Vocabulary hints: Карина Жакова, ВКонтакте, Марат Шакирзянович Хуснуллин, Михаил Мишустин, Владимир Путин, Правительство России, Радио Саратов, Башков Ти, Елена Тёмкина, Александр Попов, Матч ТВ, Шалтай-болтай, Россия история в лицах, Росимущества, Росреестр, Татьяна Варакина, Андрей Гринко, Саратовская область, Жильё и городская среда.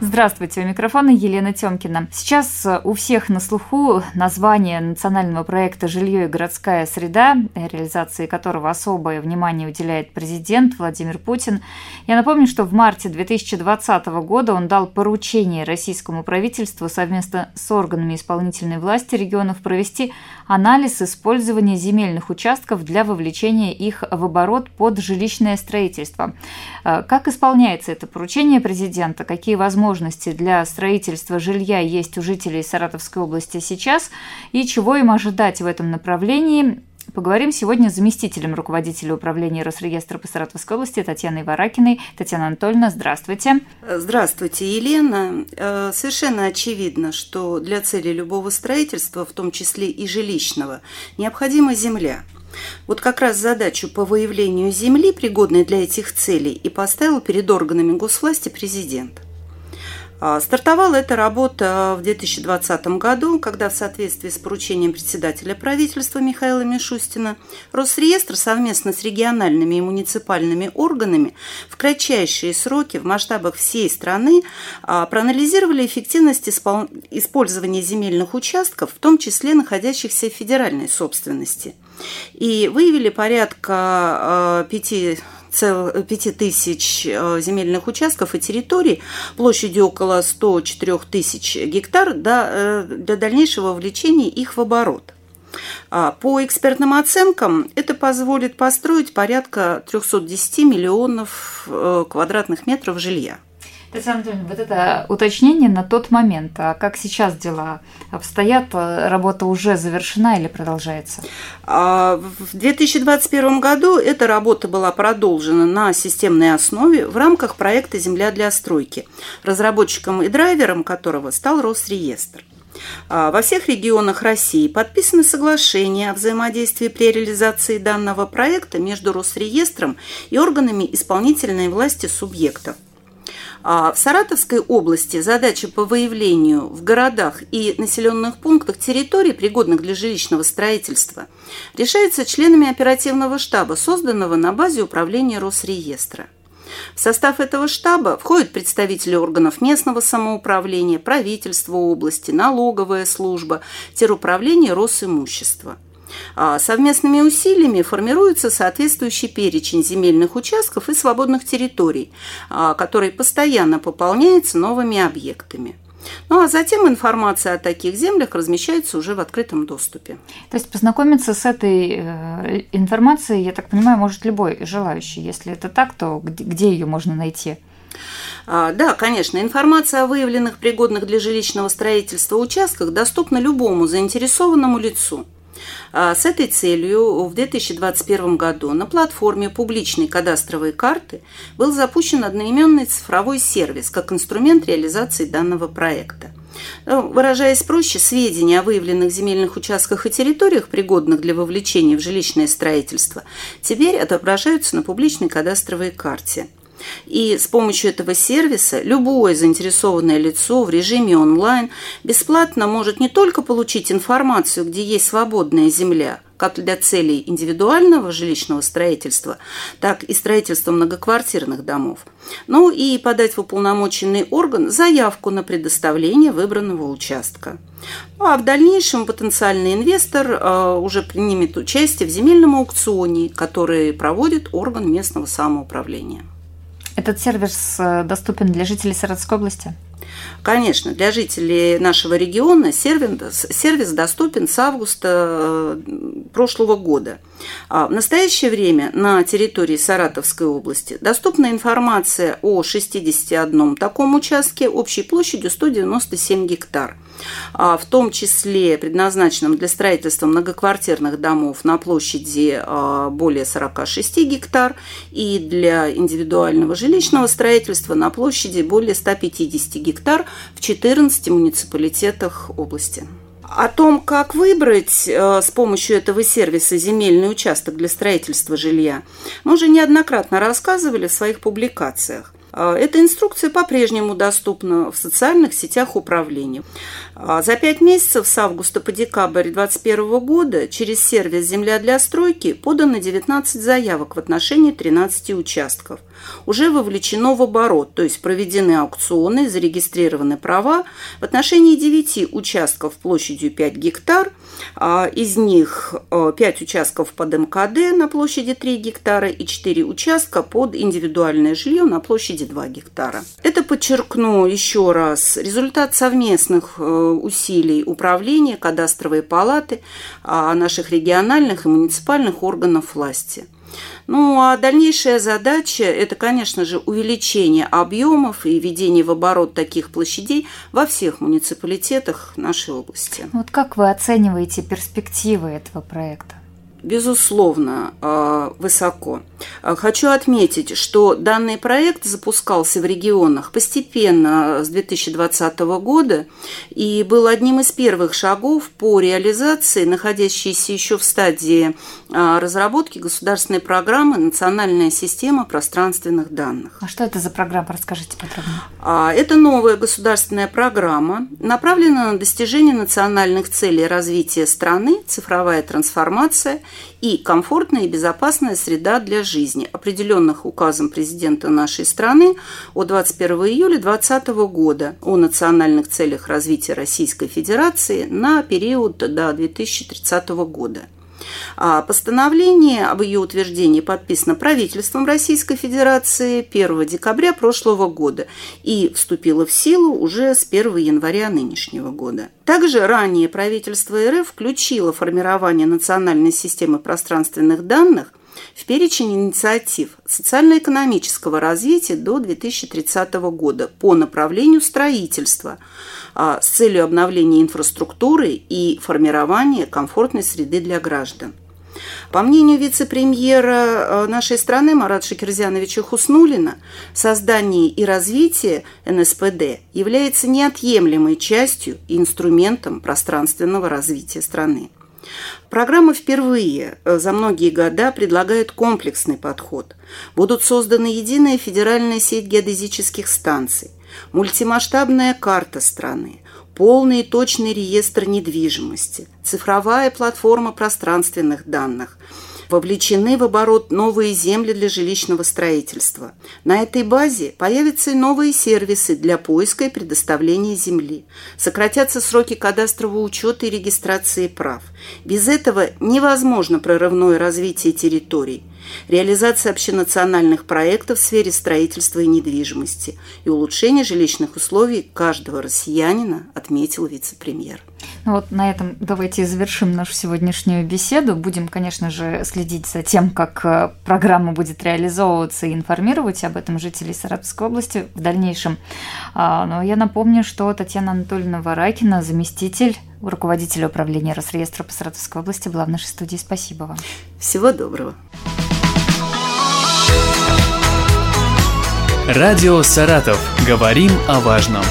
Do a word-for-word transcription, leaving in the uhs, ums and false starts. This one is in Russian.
Здравствуйте, у микрофона Елена Тёмкина. Сейчас у всех на слуху название национального проекта «Жильё и городская среда», реализации которого особое внимание уделяет президент Владимир Путин. Я напомню, что в марте две тысячи двадцатого года он дал поручение российскому правительству совместно с органами исполнительной власти регионов провести анализ использования земельных участков для вовлечения их в оборот под жилищное строительство. Как исполняется это поручение президента? Какие возможности для строительства жилья есть у жителей Саратовской области сейчас и чего им ожидать в этом направлении, поговорим сегодня с заместителем руководителя управления Росреестра по Саратовской области Татьяной Варакиной. Татьяна Анатольевна, здравствуйте. Здравствуйте, Елена. Совершенно очевидно, что для цели любого строительства, в том числе и жилищного, необходима земля. Вот как раз задачу по выявлению земли, пригодной для этих целей, и поставил перед органами госвласти президент. Стартовала эта работа в две тысячи двадцатом году, когда в соответствии с поручением председателя правительства Михаила Мишустина Росреестр совместно с региональными и муниципальными органами в кратчайшие сроки в масштабах всей страны проанализировали эффективность использования земельных участков, в том числе находящихся в федеральной собственности, и выявили порядка пяти пять тысяч земельных участков и территорий площадью около сто четыре тысячи гектар для дальнейшего вовлечения их в оборот. По экспертным оценкам это позволит построить порядка триста десять миллионов квадратных метров жилья. Татьяна Анатольевна, вот это уточнение на тот момент, а как сейчас дела обстоят, работа уже завершена или продолжается? В две тысячи двадцать первом году эта работа была продолжена на системной основе в рамках проекта «Земля для стройки», разработчиком и драйвером которого стал Росреестр. Во всех регионах России подписаны соглашения о взаимодействии при реализации данного проекта между Росреестром и органами исполнительной власти субъектов. В Саратовской области задача по выявлению в городах и населенных пунктах территорий, пригодных для жилищного строительства, решается членами оперативного штаба, созданного на базе управления Росреестра. В состав этого штаба входят представители органов местного самоуправления, правительства области, налоговая служба, теруправление Росимущества. Совместными усилиями формируется соответствующий перечень земельных участков и свободных территорий, который постоянно пополняется новыми объектами. Ну а затем информация о таких землях размещается уже в открытом доступе. То есть познакомиться с этой информацией, я так понимаю, может любой желающий. Если это так, то где ее можно найти? Да, конечно, информация о выявленных пригодных для жилищного строительства участках доступна любому заинтересованному лицу. С этой целью в две тысячи двадцать первом году на платформе публичной кадастровой карты был запущен одноименный цифровой сервис как инструмент реализации данного проекта. Выражаясь проще, сведения о выявленных земельных участках и территориях, пригодных для вовлечения в жилищное строительство, теперь отображаются на публичной кадастровой карте. И с помощью этого сервиса любое заинтересованное лицо в режиме онлайн бесплатно может не только получить информацию, где есть свободная земля, как для целей индивидуального жилищного строительства, так и строительства многоквартирных домов, но и подать в уполномоченный орган заявку на предоставление выбранного участка. А в дальнейшем потенциальный инвестор уже принимет участие в земельном аукционе, который проводит орган местного самоуправления. Этот сервис доступен для жителей Саратовской области? Конечно, для жителей нашего региона сервис, сервис доступен с августа прошлого года. В настоящее время на территории Саратовской области доступна информация о шестидесяти одном таком участке общей площадью сто девяносто семь гектар, в том числе предназначенном для строительства многоквартирных домов на площади более сорока шести гектар и для индивидуального жилищного строительства на площади более ста пятидесяти гектар. В четырнадцати муниципалитетах области. О том, как выбрать с помощью этого сервиса земельный участок для строительства жилья, мы уже неоднократно рассказывали в своих публикациях. Эта инструкция по-прежнему доступна в социальных сетях управления. За пять месяцев с августа по декабрь две тысячи двадцать первого года через сервис «Земля для стройки» подано девятнадцать заявок в отношении тринадцати участков. Уже вовлечено в оборот, то есть проведены аукционы, зарегистрированы права в отношении девяти участков площадью пять гектар, из них пять участков под эм ка дэ на площади три гектара и четыре участка под индивидуальное жилье на площади два гектара. Это, подчеркну еще раз, результат совместных усилий управления, кадастровой палаты, наших региональных и муниципальных органов власти. Ну, а дальнейшая задача – это, конечно же, увеличение объемов и введение в оборот таких площадей во всех муниципалитетах нашей области. Вот как вы оцениваете перспективы этого проекта? Безусловно, высоко. Хочу отметить, что данный проект запускался в регионах постепенно с две тысячи двадцатого года и был одним из первых шагов по реализации, находящейся еще в стадии разработки государственной программы «Национальная система пространственных данных». А что это за программа? Расскажите подробнее. Это новая государственная программа, направленная на достижение национальных целей развития страны, цифровая трансформация и комфортная и безопасная среда для жизни, определенных указом президента нашей страны от двадцать первого июля две тысячи двадцатого года о национальных целях развития Российской Федерации на период до две тысячи тридцатого года. Постановление об ее утверждении подписано правительством Российской Федерации первого декабря прошлого года и вступило в силу уже с первого января нынешнего года. Также ранее правительство эр эф включило формирование национальной системы пространственных данных в перечень инициатив социально-экономического развития до две тысячи тридцатого года по направлению строительства с целью обновления инфраструктуры и формирования комфортной среды для граждан. По мнению вице-премьера нашей страны Марата Шакирзяновича Хуснуллина, создание и развитие эн эс пэ дэ является неотъемлемой частью и инструментом пространственного развития страны. Программа впервые за многие года предлагает комплексный подход. Будут созданы единая федеральная сеть геодезических станций, мультимасштабная карта страны, полный и точный реестр недвижимости, цифровая платформа пространственных данных. Вовлечены в оборот новые земли для жилищного строительства. На этой базе появятся новые сервисы для поиска и предоставления земли. Сократятся сроки кадастрового учета и регистрации прав. Без этого невозможно прорывное развитие территорий, реализация общенациональных проектов в сфере строительства и недвижимости и улучшение жилищных условий каждого россиянина, отметил вице-премьер. Ну вот на этом давайте завершим нашу сегодняшнюю беседу. Будем, конечно же, следить за тем, как программа будет реализовываться, и информировать об этом жителей Саратовской области в дальнейшем. Но я напомню, что Татьяна Анатольевна Варакина, заместитель руководителя управления Росреестра по Саратовской области, была в нашей студии. Спасибо вам. Всего доброго. Радио Саратов. Говорим о важном.